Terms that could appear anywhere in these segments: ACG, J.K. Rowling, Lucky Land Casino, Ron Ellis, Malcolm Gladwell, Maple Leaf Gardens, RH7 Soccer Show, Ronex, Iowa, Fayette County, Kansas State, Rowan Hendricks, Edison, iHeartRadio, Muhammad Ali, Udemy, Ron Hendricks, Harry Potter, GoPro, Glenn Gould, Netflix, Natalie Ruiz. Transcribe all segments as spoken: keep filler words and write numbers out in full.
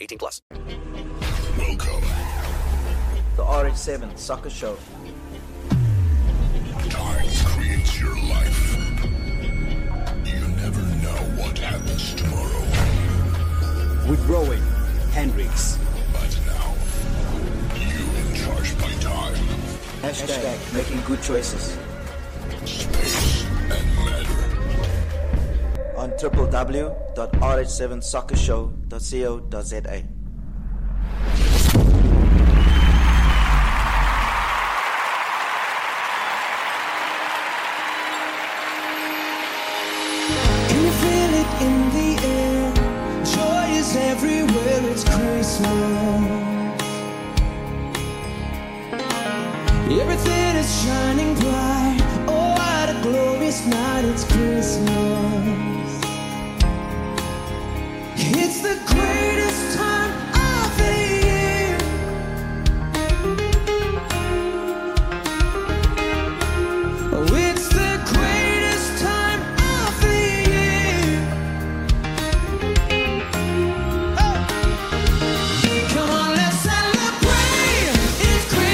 eighteen plus. Welcome. The R H seven Soccer Show. Time creates your life. You never know what happens tomorrow. With Rowan Hendricks. But now, you in charge by time. Hashtag, Hashtag making good choices. Space and matter. On w w w dot r h seven soccer show dot co dot z a. Can you feel it in the air? Joy is everywhere, it's Christmas. Everything is shining bright. Oh, what a glorious night, it's Christmas. It's the greatest time of the year. Oh, it's the greatest time of the year. Oh. Come on, let's celebrate. Come on, let's celebrate, it's Christmas.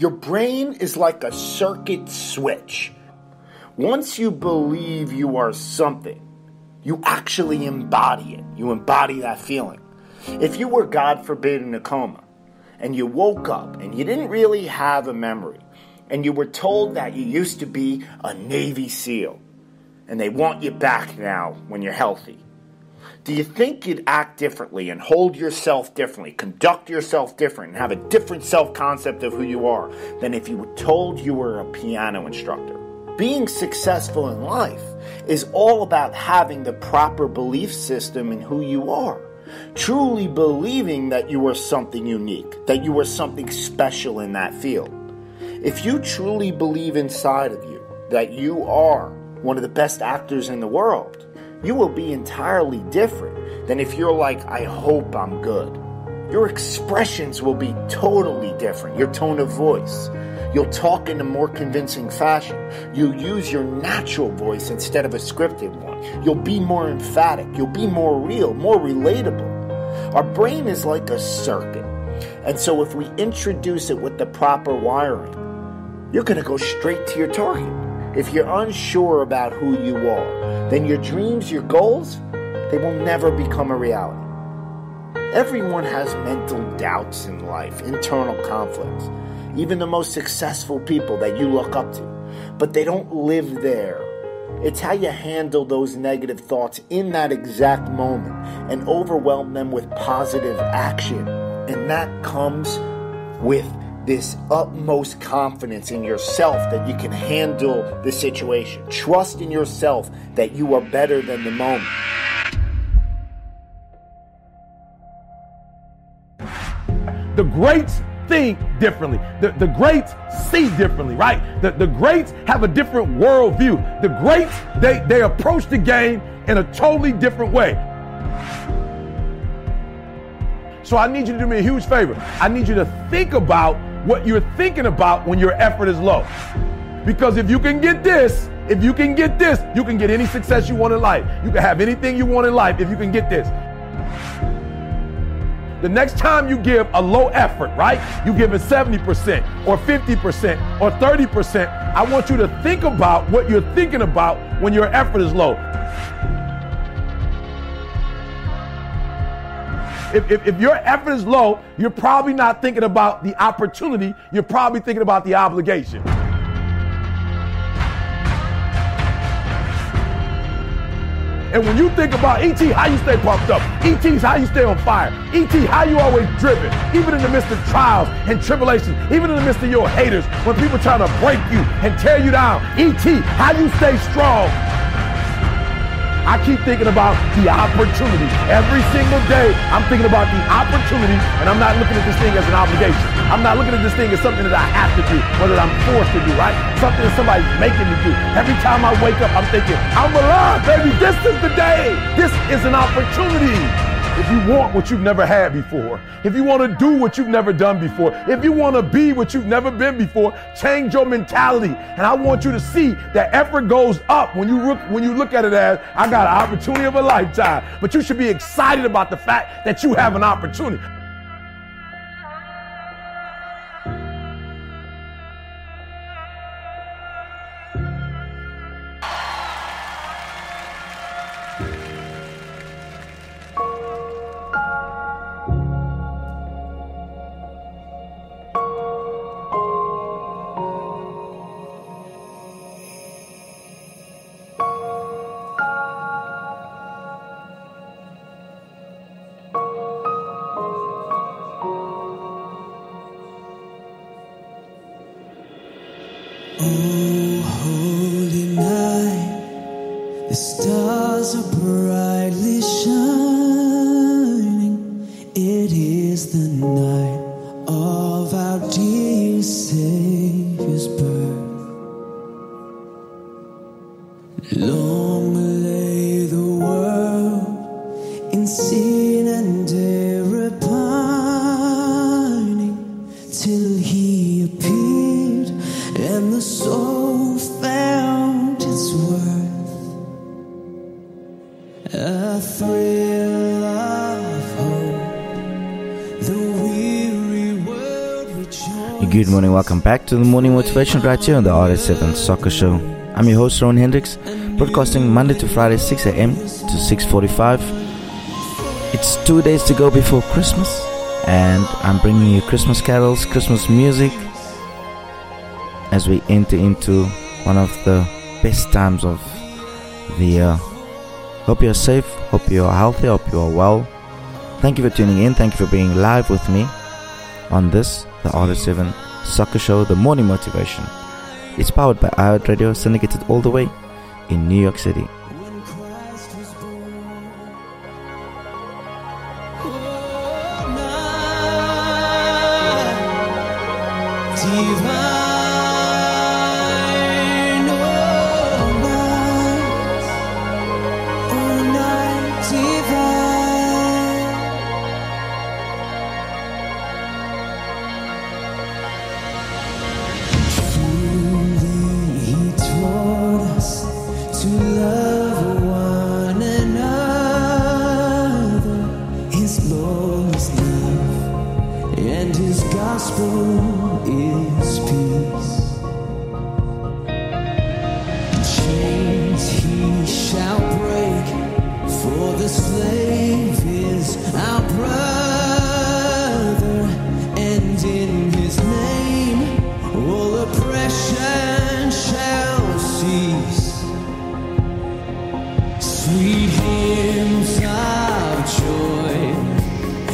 Your brain is like a circuit switch. Once you believe you are something, you actually embody it. You embody that feeling. If you were, God forbid, in a coma, and you woke up, and you didn't really have a memory, and you were told that you used to be a Navy SEAL, and they want you back now when you're healthy, do you think you'd act differently and hold yourself differently, conduct yourself different, and have a different self-concept of who you are than if you were told you were a piano instructor? Being successful in life is all about having the proper belief system in who you are. Truly believing that you are something unique, that you are something special in that field. If you truly believe inside of you that you are one of the best actors in the world, you will be entirely different than if you're like, I hope I'm good. Your expressions will be totally different, your tone of voice. You'll talk in a more convincing fashion. You'll use your natural voice instead of a scripted one. You'll be more emphatic. You'll be more real, more relatable. Our brain is like a circuit. And so if we introduce it with the proper wiring, you're going to go straight to your target. If you're unsure about who you are, then your dreams, your goals, they will never become a reality. Everyone has mental doubts in life, internal conflicts, even the most successful people that you look up to, but they don't live there. It's how you handle those negative thoughts in that exact moment and overwhelm them with positive action. And that comes with this utmost confidence in yourself that you can handle the situation. Trust in yourself that you are better than the moment. The greats think differently. The, the greats see differently, right? The, the greats have a different worldview. The greats, they, they approach the game in a totally different way. So I need you to do me a huge favor. I need you to think about what you're thinking about when your effort is low. Because if you can get this, if you can get this, you can get any success you want in life. You can have anything you want in life if you can get this. The next time you give a low effort, right? You give it seventy percent or fifty percent or thirty percent. I want you to think about what you're thinking about when your effort is low. If, if, if your effort is low, you're probably not thinking about the opportunity. You're probably thinking about the obligation. And when you think about E T, how you stay pumped up. E T's how you stay on fire. E T, how you always driven, even in the midst of trials and tribulations, even in the midst of your haters, when people try to break you and tear you down. E T, how you stay strong. I keep thinking about the opportunity. Every single day, I'm thinking about the opportunity, and I'm not looking at this thing as an obligation. I'm not looking at this thing as something that I have to do or that I'm forced to do, right? Something that somebody's making me do. Every time I wake up, I'm thinking, I'm alive, baby. This is the day. This is an opportunity. If you want what you've never had before, if you want to do what you've never done before, if you want to be what you've never been before, change your mentality. And I want you to see that effort goes up when you look, when you look at it as, I got an opportunity of a lifetime. But you should be excited about the fact that you have an opportunity. The weary world rejoices. Good morning, welcome back to the Morning Motivation right here on the R H seven Soccer Show. I'm your host Ron Hendricks, broadcasting Monday to Friday six a.m. to six forty-five. It's two days to go before Christmas, and I'm bringing you Christmas carols, Christmas music, as we enter into one of the best times of the year. Hope you're safe, hope you're healthy, hope you're well. Thank you for tuning in, thank you for being live with me on this, the R H seven Soccer Show, the Morning Motivation. It's powered by iHeartRadio, syndicated all the way in New York City.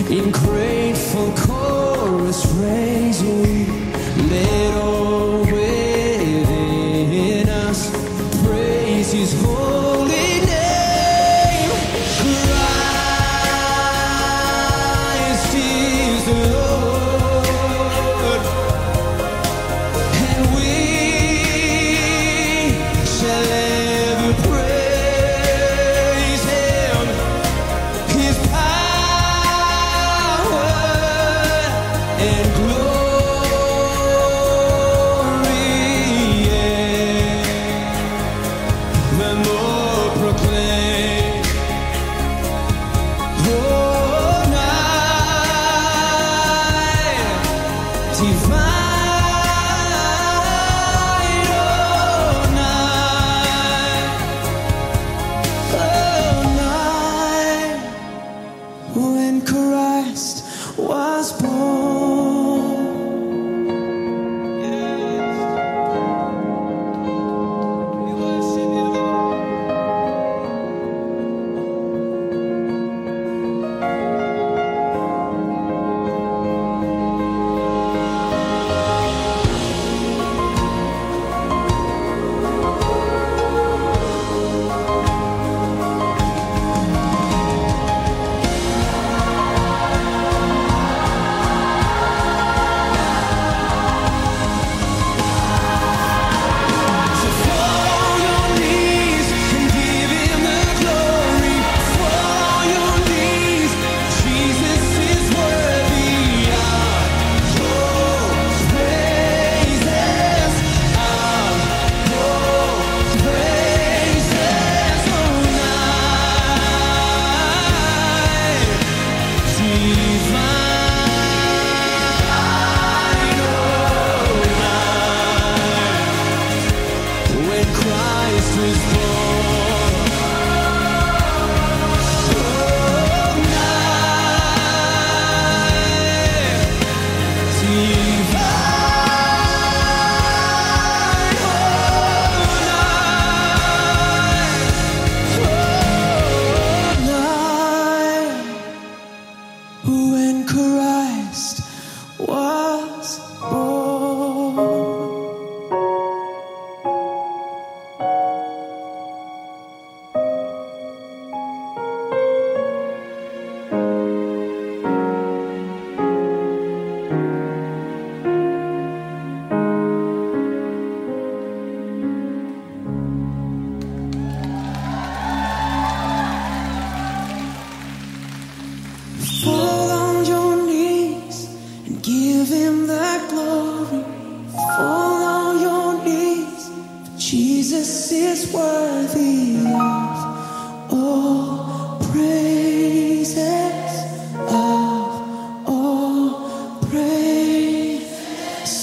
In grateful chorus, raise we.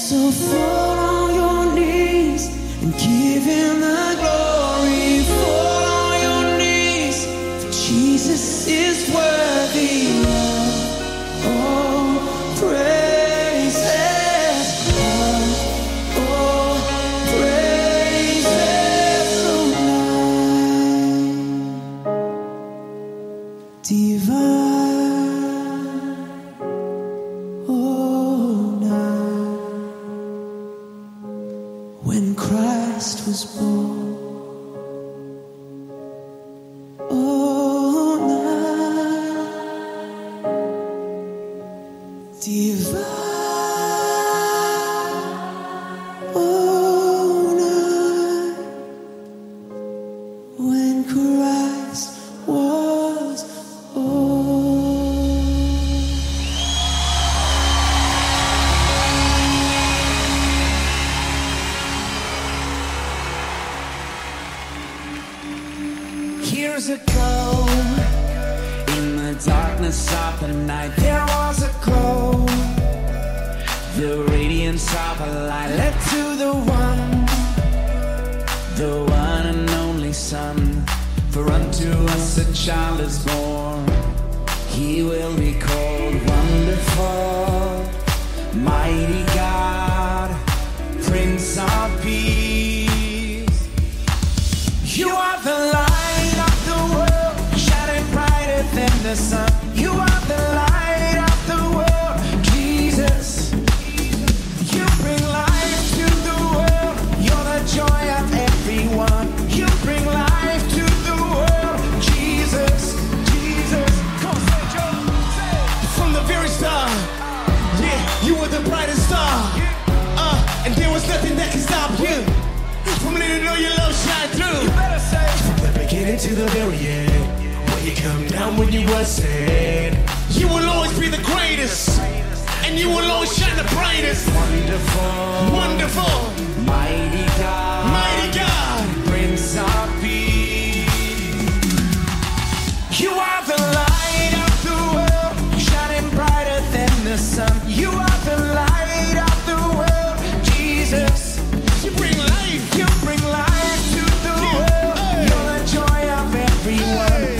So fall on your knees and give him the glory. Fall on your knees, for Jesus is worthy of all praises. Of all praises tonight. Divine. Was born all night, divine all night, when Christ was born. Years ago, in the darkness of the night, there was a glow. The radiance of a light led to the one, the one and only Son. For unto us a child is born. He will be called Wonderful, Mighty God, Prince of Peace. You are the light. The sun. You are the light of the world, Jesus. You bring life to the world. You're the joy of everyone. You bring life to the world, Jesus. Jesus, come on, say Joe. From the very start, yeah, you were the brightest star, uh, and there was nothing that could stop you. For me to know your love shine through. You better say from the beginning to the very end. You come down when you were sad. You will always be the greatest, and you will always shine the brightest. Wonderful, wonderful, mighty God, mighty God, Prince of Peace. You are the light of the world, shining brighter than the sun. You are the light of the world, Jesus. You bring life, you bring life to the world. You're the joy of everyone.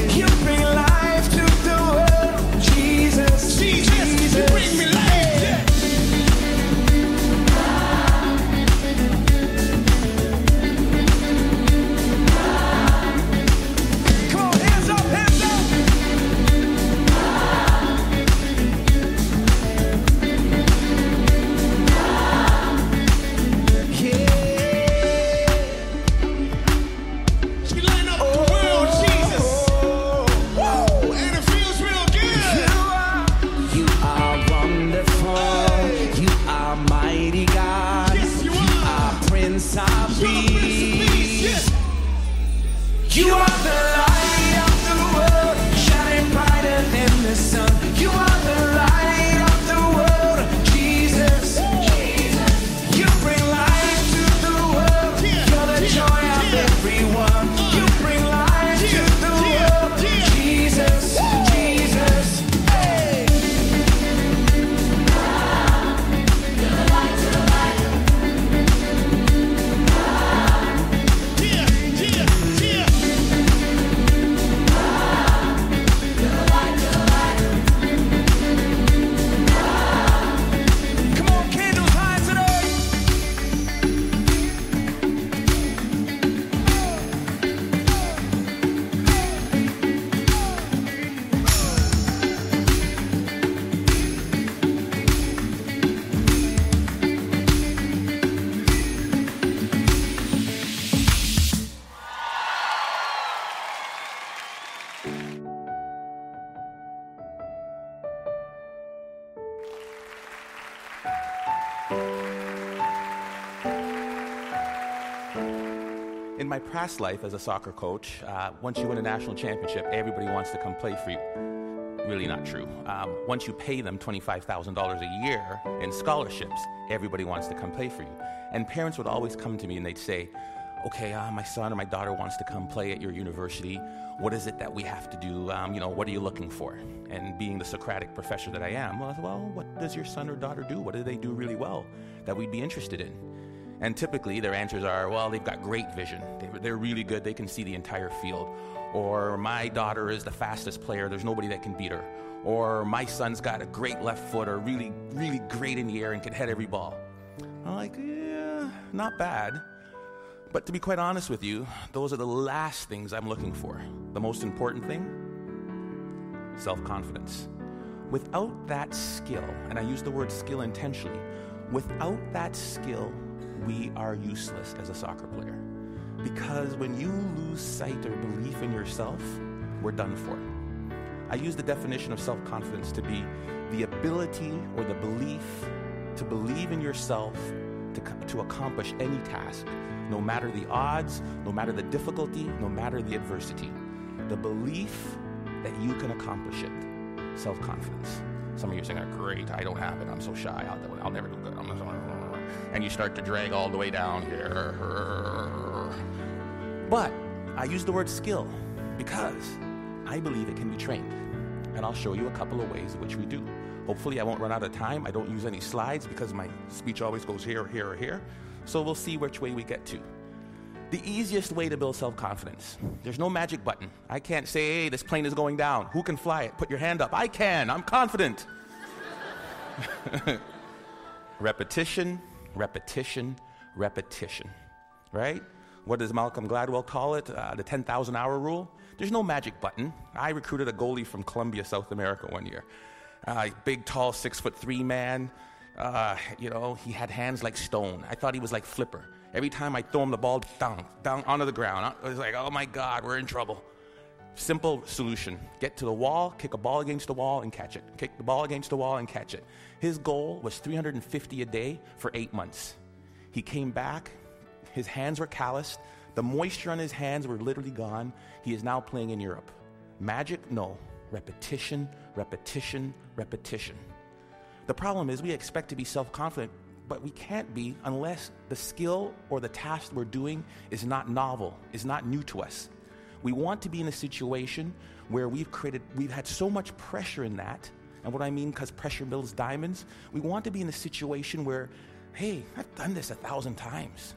In my past life as a soccer coach, uh, once you win a national championship, everybody wants to come play for you. Really not true. Um, once you pay them twenty-five thousand dollars a year in scholarships, everybody wants to come play for you. And parents would always come to me and they'd say, okay, uh, my son or my daughter wants to come play at your university. What is it that we have to do? Um, you know, what are you looking for? And being the Socratic professor that I am, well, well, what does your son or daughter do? What do they do really well that we'd be interested in? And typically their answers are, well, they've got great vision. They're really good. They can see the entire field. Or my daughter is the fastest player. There's nobody that can beat her. Or my son's got a great left foot, or really, really great in the air and can head every ball. I'm like, yeah, not bad. But to be quite honest with you, those are the last things I'm looking for. The most important thing? Self-confidence. Without that skill, and I use the word skill intentionally, without that skill, we are useless as a soccer player. Because when you lose sight or belief in yourself, we're done for. I use the definition of self-confidence to be the ability or the belief to believe in yourself to, to accomplish any task, no matter the odds, no matter the difficulty, no matter the adversity. The belief that you can accomplish it. Self-confidence. Some of you are saying, oh, great, I don't have it. I'm so shy. I'll, I'll never do good. I'm not, and you start to drag all the way down here. But I use the word skill because I believe it can be trained. And I'll show you a couple of ways in which we do. Hopefully I won't run out of time. I don't use any slides because my speech always goes here, here, or here. So we'll see which way we get to. The easiest way to build self-confidence. There's no magic button. I can't say, hey, this plane is going down. Who can fly it? Put your hand up. I can. I'm confident. Repetition, repetition, repetition. Right? What does Malcolm Gladwell call it? Uh, the ten thousand hour rule? There's no magic button. I recruited a goalie from Colombia, South America one year. Uh, big, tall, six foot three man. Uh, you know, he had hands like stone. I thought he was like Flipper. Every time I throw him the ball down, down onto the ground, I was like, oh my God, we're in trouble. Simple solution. Get to the wall, kick a ball against the wall and catch it. Kick the ball against the wall and catch it. His goal was three hundred fifty a day for eight months. He came back. His hands were calloused. The moisture on his hands were literally gone. He is now playing in Europe. Magic? No. Repetition, repetition, repetition. The problem is we expect to be self-confident, but we can't be unless the skill or the task we're doing is not novel, is not new to us. We want to be in a situation where we've created, we've had so much pressure in that, and what I mean, because pressure builds diamonds, we want to be in a situation where, hey, I've done this a thousand times.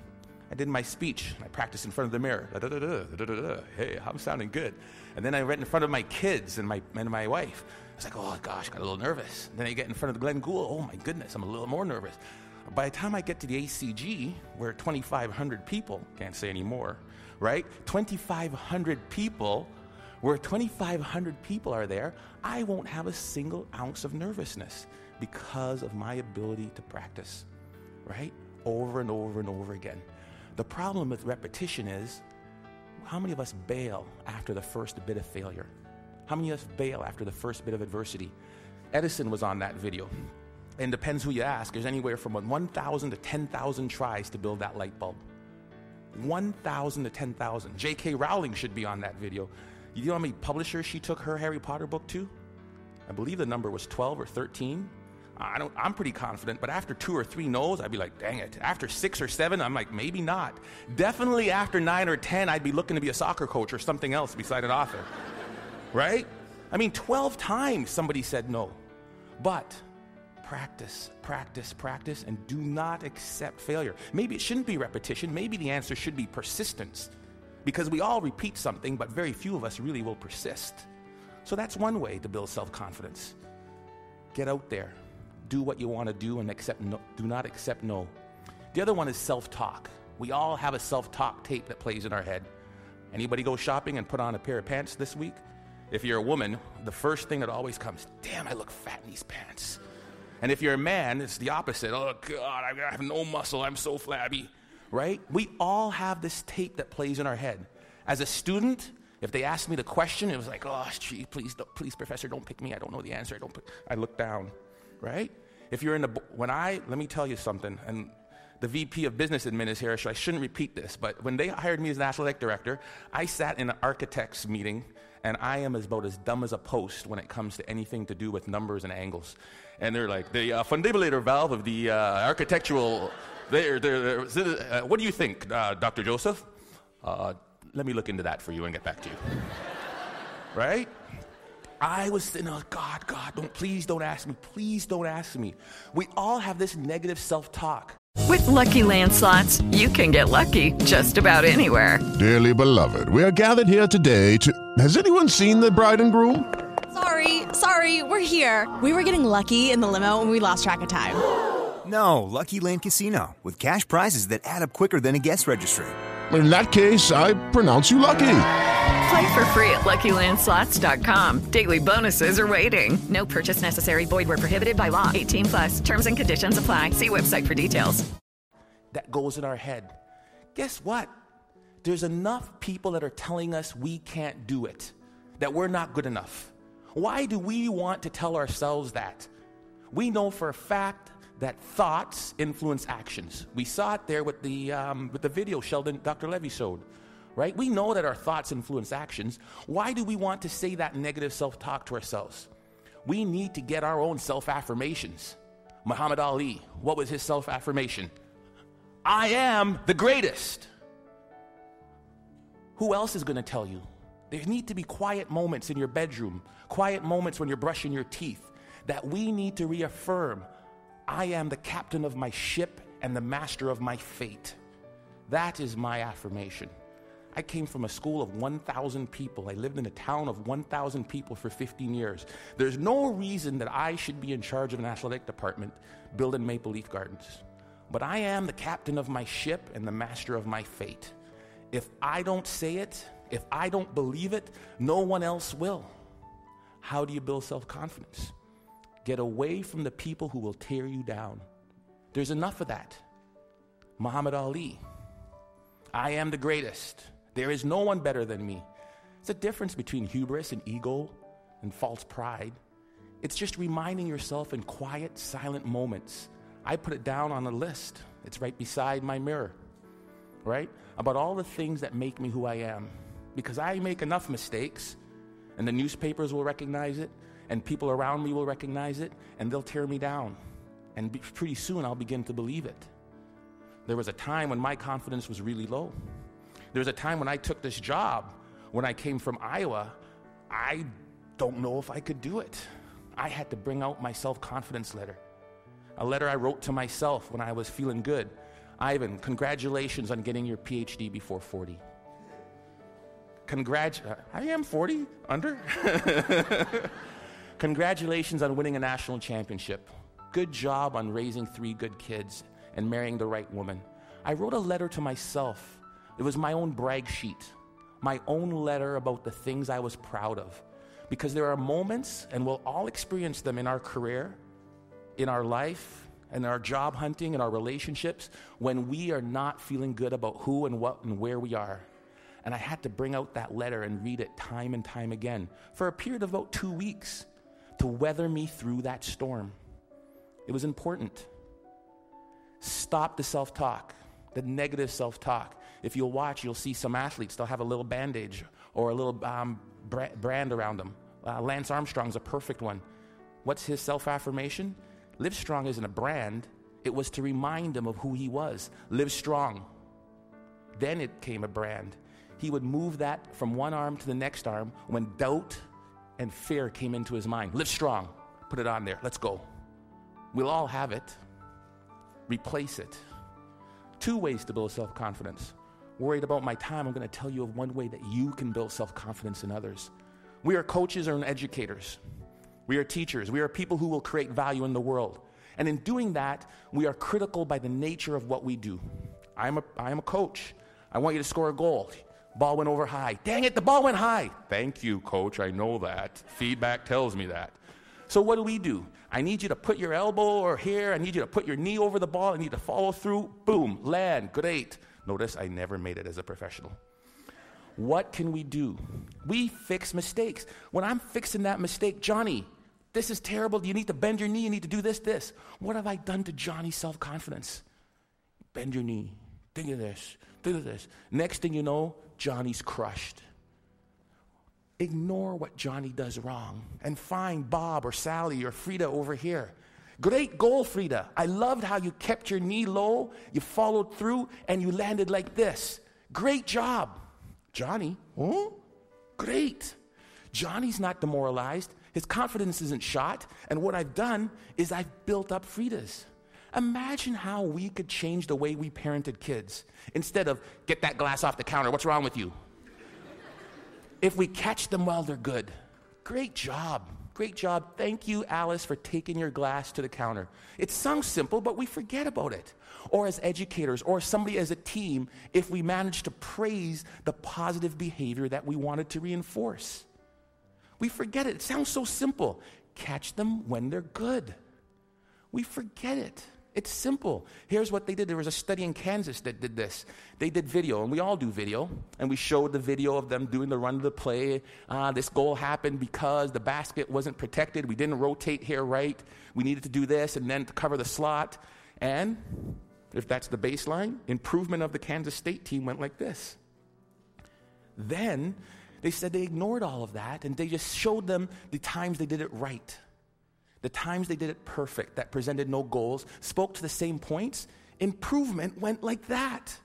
I did my speech. I practiced in front of the mirror. Da, da, da, da, da, da, da. Hey, I'm sounding good. And then I read in front of my kids and my and my wife. I was like, oh gosh, got a little nervous. And then I get in front of Glenn Gould. Oh my goodness, I'm a little more nervous. By the time I get to the A C G, where twenty-five hundred people, can't say any more, right? twenty-five hundred people, where twenty-five hundred people are there, I won't have a single ounce of nervousness because of my ability to practice, right? Over and over and over again. The problem with repetition is, how many of us bail after the first bit of failure? How many of us bail after the first bit of adversity? Edison was on that video. And depends who you ask, there's anywhere from one thousand to ten thousand tries to build that light bulb. one thousand to ten thousand. J K. Rowling should be on that video. You know how many publishers she took her Harry Potter book to? I believe the number was twelve or thirteen. I don't, I'm pretty confident, but after two or three no's, I'd be like, dang it. After six or seven, I'm like, maybe not. Definitely after nine or ten, I'd be looking to be a soccer coach or something else beside an author, right? I mean, twelve times somebody said no. But practice, practice, practice, and do not accept failure. Maybe it shouldn't be repetition. Maybe the answer should be persistence, because we all repeat something, but very few of us really will persist. So that's one way to build self-confidence. Get out there. Do what you want to do and accept no, do not accept no. The other one is self-talk. We all have a self-talk tape that plays in our head. Anybody go shopping and put on a pair of pants this week? If you're a woman, the first thing that always comes, damn, I look fat in these pants. And if you're a man, it's the opposite. Oh, God, I have no muscle. I'm so flabby, right? We all have this tape that plays in our head. As a student, if they asked me the question, it was like, oh, gee, please, please, professor, don't pick me. I don't know the answer. I don't pick. I look down. Right? If you're in the, when I, let me tell you something, and the V P of business admin is here, so I shouldn't repeat this, but when they hired me as an athletic director, I sat in an architect's meeting, and I am about as dumb as a post when it comes to anything to do with numbers and angles. And they're like, the uh, fundibulator valve of the uh, architectural, they're, they're, they're, uh, what do you think, uh, Doctor Joseph? uh, let me look into that for you and get back to you. Right? I was sitting there like, God, God, don't, please don't ask me. Please don't ask me. We all have this negative self-talk. With Lucky Land Slots, you can get lucky just about anywhere. Dearly beloved, we are gathered here today to... Has anyone seen the bride and groom? Sorry, sorry, we're here. We were getting lucky in the limo and we lost track of time. No, Lucky Land Casino, with cash prizes that add up quicker than a guest registry. In that case, I pronounce you lucky. Play for free at Lucky Land Slots dot com. Daily bonuses are waiting. No purchase necessary. Void where prohibited by law. eighteen plus. Terms and conditions apply. See website for details. That goes in our head. Guess what? There's enough people that are telling us we can't do it, that we're not good enough. Why do we want to tell ourselves that? We know for a fact that thoughts influence actions. We saw it there with the um, with the video Sheldon, Doctor Levy showed, right? We know that our thoughts influence actions. Why do we want to say that negative self-talk to ourselves? We need to get our own self-affirmations. Muhammad Ali, what was his self-affirmation? I am the greatest. Who else is going to tell you? There need to be quiet moments in your bedroom, quiet moments when you're brushing your teeth, that we need to reaffirm, I am the captain of my ship and the master of my fate. That is my affirmation. I came from a school of one thousand people. I lived in a town of one thousand people for fifteen years. There's no reason that I should be in charge of an athletic department building Maple Leaf Gardens. But I am the captain of my ship and the master of my fate. If I don't say it, if I don't believe it, no one else will. How do you build self-confidence? Get away from the people who will tear you down. There's enough of that. Muhammad Ali, I am the greatest. There is no one better than me. It's a difference between hubris and ego and false pride. It's just reminding yourself in quiet, silent moments. I put it down on a list. It's right beside my mirror, right? About all the things that make me who I am. Because I make enough mistakes, and the newspapers will recognize it, and people around me will recognize it, and they'll tear me down. And be, pretty soon I'll begin to believe it. There was a time when my confidence was really low. There was a time when I took this job, when I came from Iowa, I don't know if I could do it. I had to bring out my self-confidence letter. A letter I wrote to myself when I was feeling good. Ivan, congratulations on getting your P H D before forty. Congrats, I am forty, under. Congratulations on winning a national championship. Good job on raising three good kids and marrying the right woman. I wrote a letter to myself. It was my own brag sheet, my own letter about the things I was proud of. Because there are moments, and we'll all experience them in our career, in our life, in our job hunting, in our relationships, when we are not feeling good about who and what and where we are. And I had to bring out that letter and read it time and time again for a period of about two weeks to weather me through that storm. It was important. Stop the self-talk, the negative self-talk. If you'll watch, you'll see some athletes, they'll have a little bandage or a little um, brand around them. Uh, Lance Armstrong's a perfect one. What's his self-affirmation? Live Strong isn't a brand. It was to remind him of who he was. Live strong. Then it came a brand. He would move that from one arm to the next arm when doubt and fear came into his mind. Live strong. Put it on there. Let's go. We'll all have it. Replace it. Two ways to build self-confidence. Worried about my time, I'm going to tell you of one way that you can build self-confidence in others. We are coaches and educators. We are teachers. We are people who will create value in the world. And in doing that, we are critical by the nature of what we do. I'm a, I'm a coach. I want you to score a goal. Ball went over high. Dang it, the ball went high. Thank you, coach. I know that. Feedback tells me that. So what do we do? I need you to put your elbow or here. I need you to put your knee over the ball. I need to follow through. Boom, land, great. Notice I never made it as a professional. What can we do? We fix mistakes. When I'm fixing that mistake, Johnny, this is terrible. You need to bend your knee. You need to do this, this. What have I done to Johnny's self-confidence? Bend your knee. Think of this. Think of this. Next thing you know, Johnny's crushed. Ignore what Johnny does wrong and find Bob or Sally or Frida over here. Great goal, Frida. I loved how you kept your knee low, you followed through, and you landed like this. Great job, Johnny. Huh? Great. Johnny's not demoralized. His confidence isn't shot. And what I've done is I've built up Frida's. Imagine how we could change the way we parented kids. Instead of, get that glass off the counter, what's wrong with you? If we catch them while they're good. Great job. Great job. Thank you, Alice, for taking your glass to the counter. It sounds simple, but we forget about it. Or as educators, or somebody as a team, if we manage to praise the positive behavior that we wanted to reinforce. We forget it. It sounds so simple. Catch them when they're good. We forget it. It's simple. Here's what they did. There was a study in Kansas that did this. They did video, and we all do video, and we showed the video of them doing the run to the play. Uh, this goal happened because the basket wasn't protected. We didn't rotate here right. We needed to do this and then to cover the slot. And if that's the baseline, improvement of the Kansas State team went like this. Then they said they ignored all of that, and they just showed them the times they did it right. The times they did it perfect, that presented no goals, spoke to the same points, improvement went like that.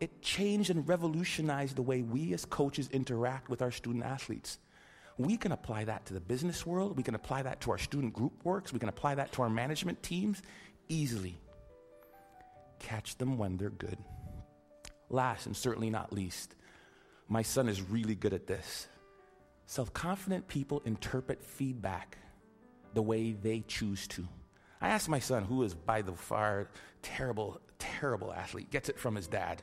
It changed and revolutionized the way we as coaches interact with our student athletes. We can apply that to the business world. We can apply that to our student group works. We can apply that to our management teams easily. Catch them when they're good. Last and certainly not least, my son is really good at this. Self-confident people interpret feedback the way they choose to. I asked my son, who is by the far terrible, terrible athlete, gets it from his dad.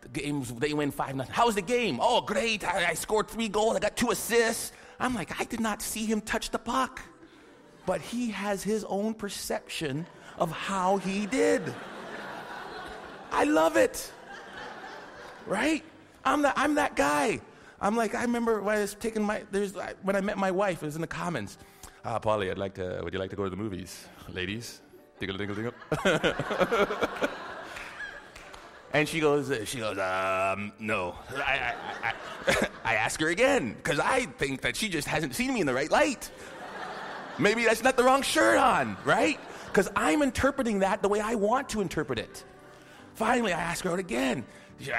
The games, they win five nothing. How was the game? Oh, great. I, I scored three goals. I got two assists. I'm like, I did not see him touch the puck. But he has his own perception of how he did. I love it. Right? I'm the, I'm that guy. I'm like, I remember when I was taking my, there's, when I met my wife, it was in the Commons. Ah, Polly, I'd like to, would you like to go to the movies? Ladies, dingle, dingle, dingle. And she goes, she goes, um, no. I, I, I, I ask her again, because I think that she just hasn't seen me in the right light. Maybe that's not the wrong shirt on, right? Because I'm interpreting that the way I want to interpret it. Finally, I ask her out again.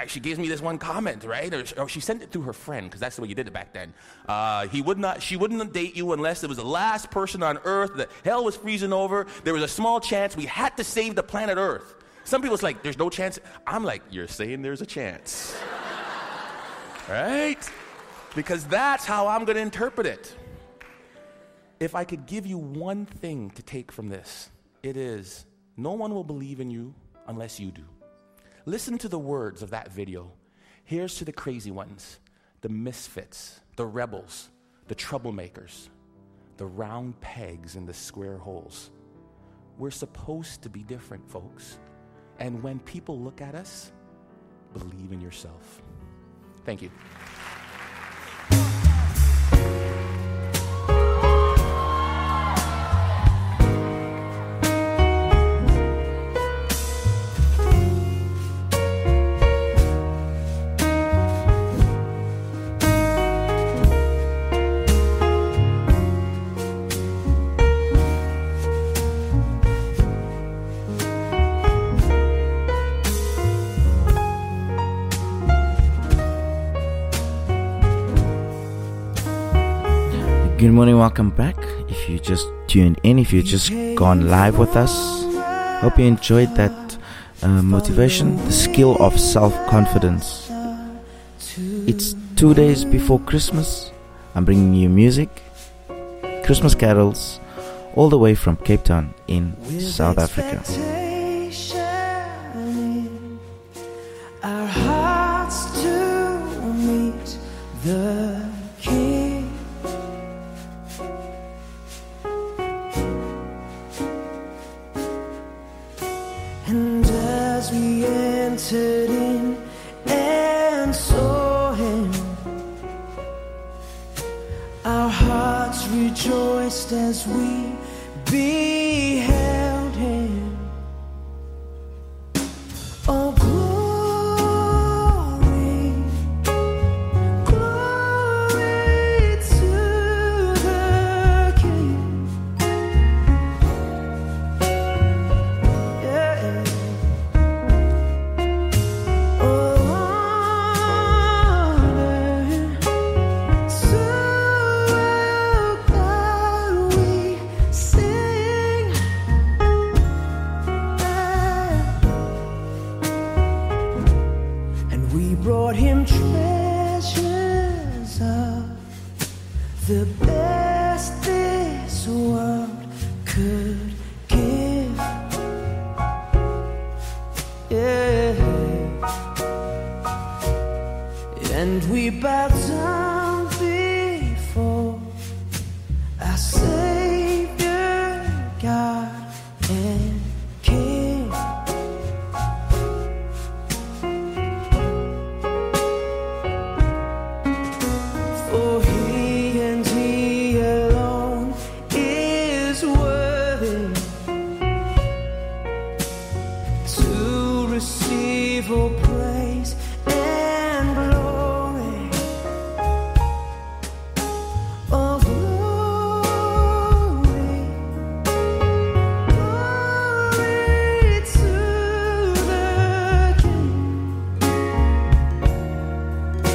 She gives me this one comment, right? Or she sent it through her friend, because that's the way you did it back then. Uh, he would not, she wouldn't date you unless it was the last person on Earth. The hell was freezing over. There was a small chance we had to save the planet Earth. Some people's like, there's no chance. I'm like, you're saying there's a chance. Right? Because that's how I'm going to interpret it. If I could give you one thing to take from this, it is, no one will believe in you unless you do. Listen to the words of that video. Here's to the crazy ones, the misfits, the rebels, the troublemakers, the round pegs in the square holes. We're supposed to be different, folks. And when people look at us, believe in yourself. Thank you. Good morning, welcome back. If you just tuned in, if you've just gone live with us, hope you enjoyed that uh, motivation, the skill of self-confidence. It's two days before Christmas. I'm bringing you music, Christmas carols, all the way from Cape Town in South Africa. Our hearts to meet the King. We entered in and saw him. Our hearts rejoiced as we beheld him. Oh, glory, glory to the King. Yeah. yeah. And we bow down before our Savior God and King. For He and He alone is worthy to receive all praise and glory. All glory, glory to the King. All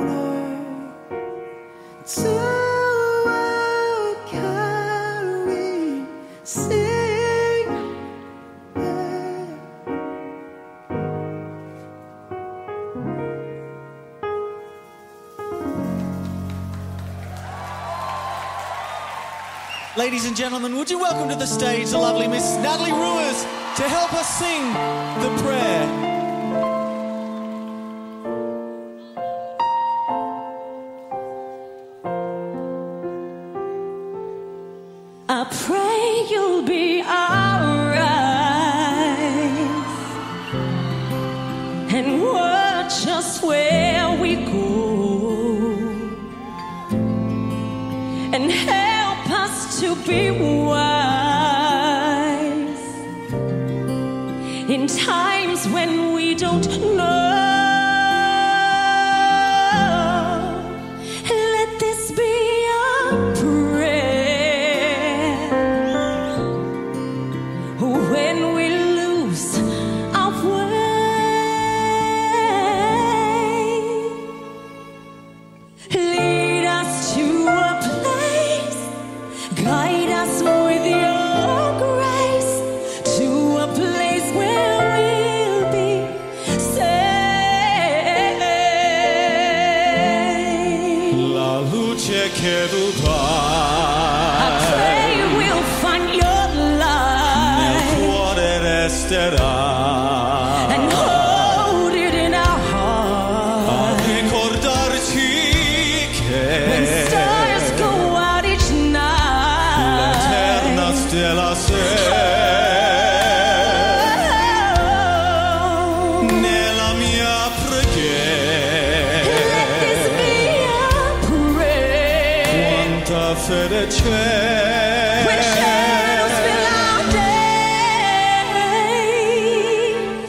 honor to our God we sing. Oh, yeah. Oh, glory, glory to the King. All honor to our God we sing. Yeah. Ladies and gentlemen, would you welcome to the stage the lovely Miss Natalie Ruiz to help us sing the prayer. I pray you'll be alright, and watch us where we go, and help us to be wise in times when we don't know. Let this be our prayer when we lose our way. Lead us to a place, guide us with your grace to a place where we'll be safe. La luce che I dubbai pray we'll find your nel light cuore resterà, and hold it in our a heart. ricordarci When stars che go out each night, l'eterna stella sei oh, nella mia let this preghiera. be our prayer Quanta fede c'è when shadows fill our day.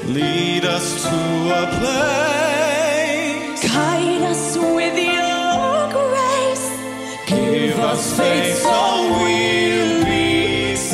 Lead us to a place, Guide us with your grace. give us faith so we'll be saved.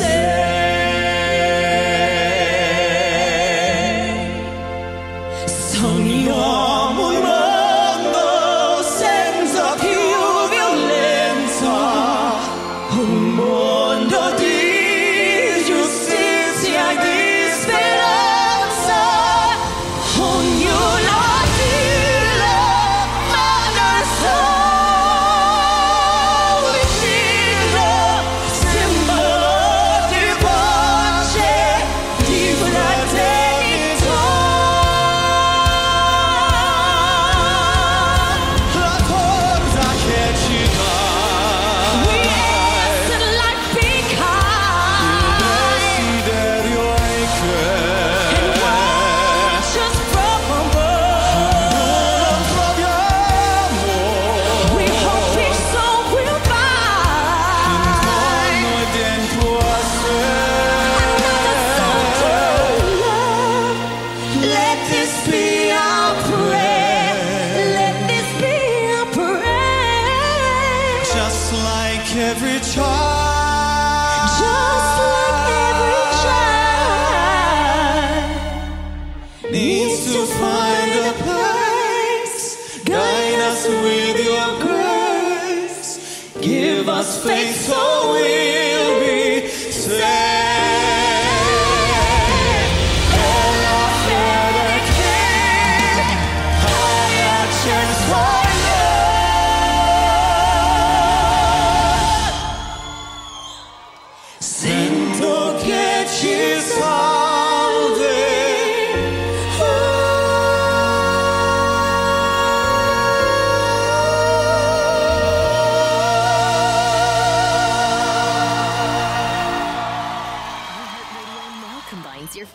mistake, so we'll be saved. All our Father King, I action for you. Sin don't get you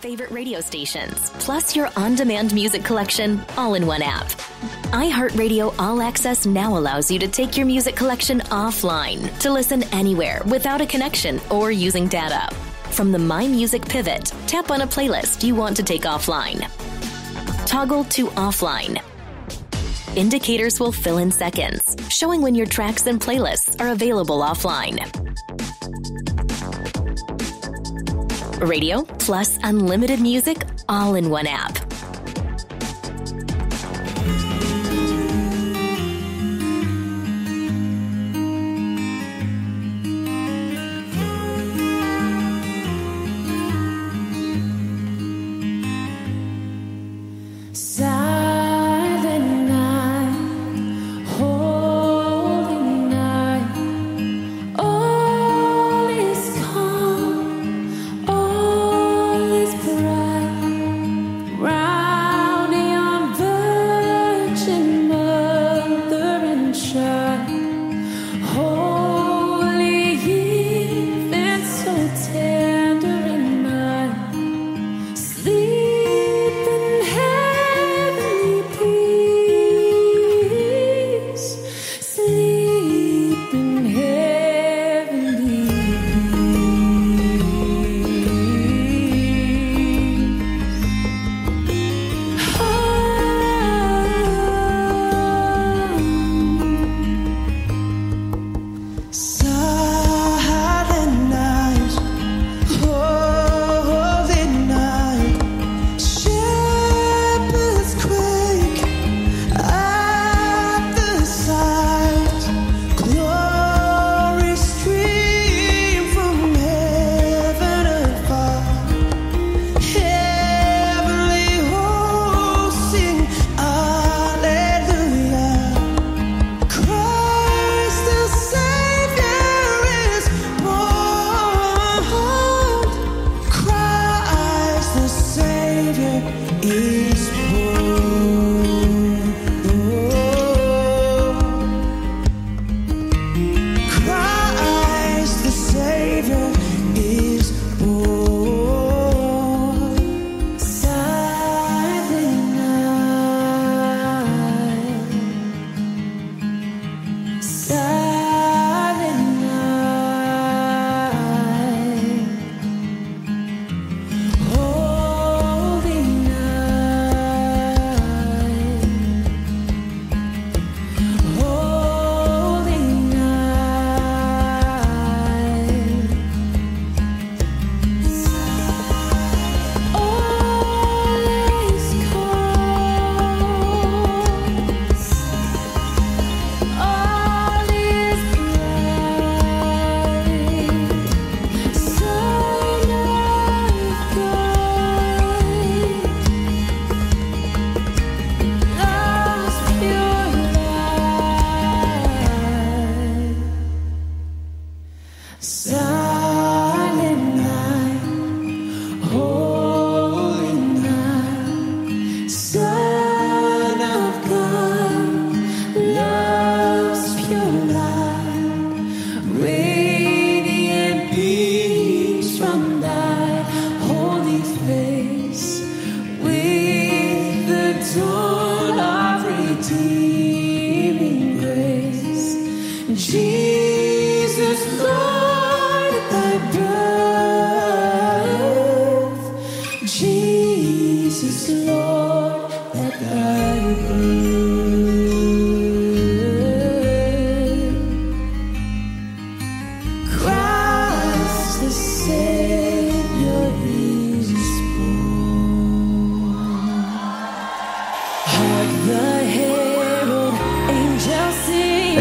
favorite radio stations, plus your on-demand music collection, all in one app. iHeartRadio All Access now allows you to take your music collection offline to listen anywhere without a connection or using data. From the My Music pivot, tap on a playlist you want to take offline. Toggle to offline. Indicators will fill in seconds, showing when your tracks and playlists are available offline. Radio plus unlimited music, all in one app.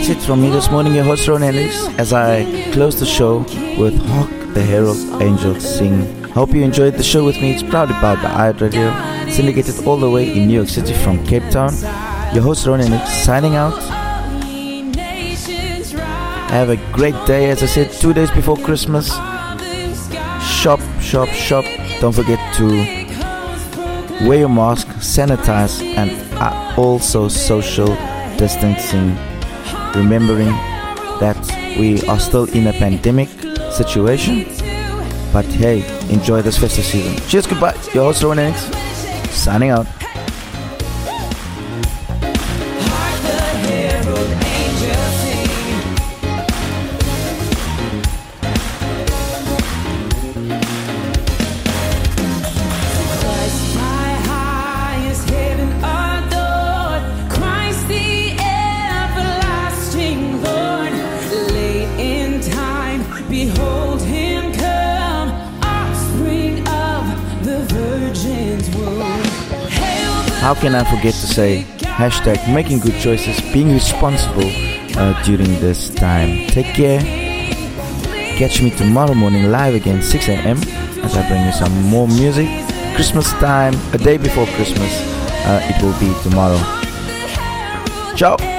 That's it from me this morning, your host Ron Ellis, as I close the show with Hawk the Herald Angels sing. Hope you enjoyed the show with me. It's proudly powered by iHeartRadio, syndicated all the way in New York City from Cape Town. Your host Ron Ellis signing out. Have a great day. As I said, two days before Christmas. Shop, shop, shop. Don't forget to wear your mask, sanitize, and also social distancing. Remembering that we are still in a pandemic situation. But hey, enjoy this festive season. Cheers, goodbye. Your host, Ronex, signing out. How can I forget to say hashtag making good choices, being responsible uh, during this time. Take care. Catch me tomorrow morning live again six a.m. as I bring you some more music. Christmas time, a day before Christmas. Uh, it will be tomorrow. Ciao.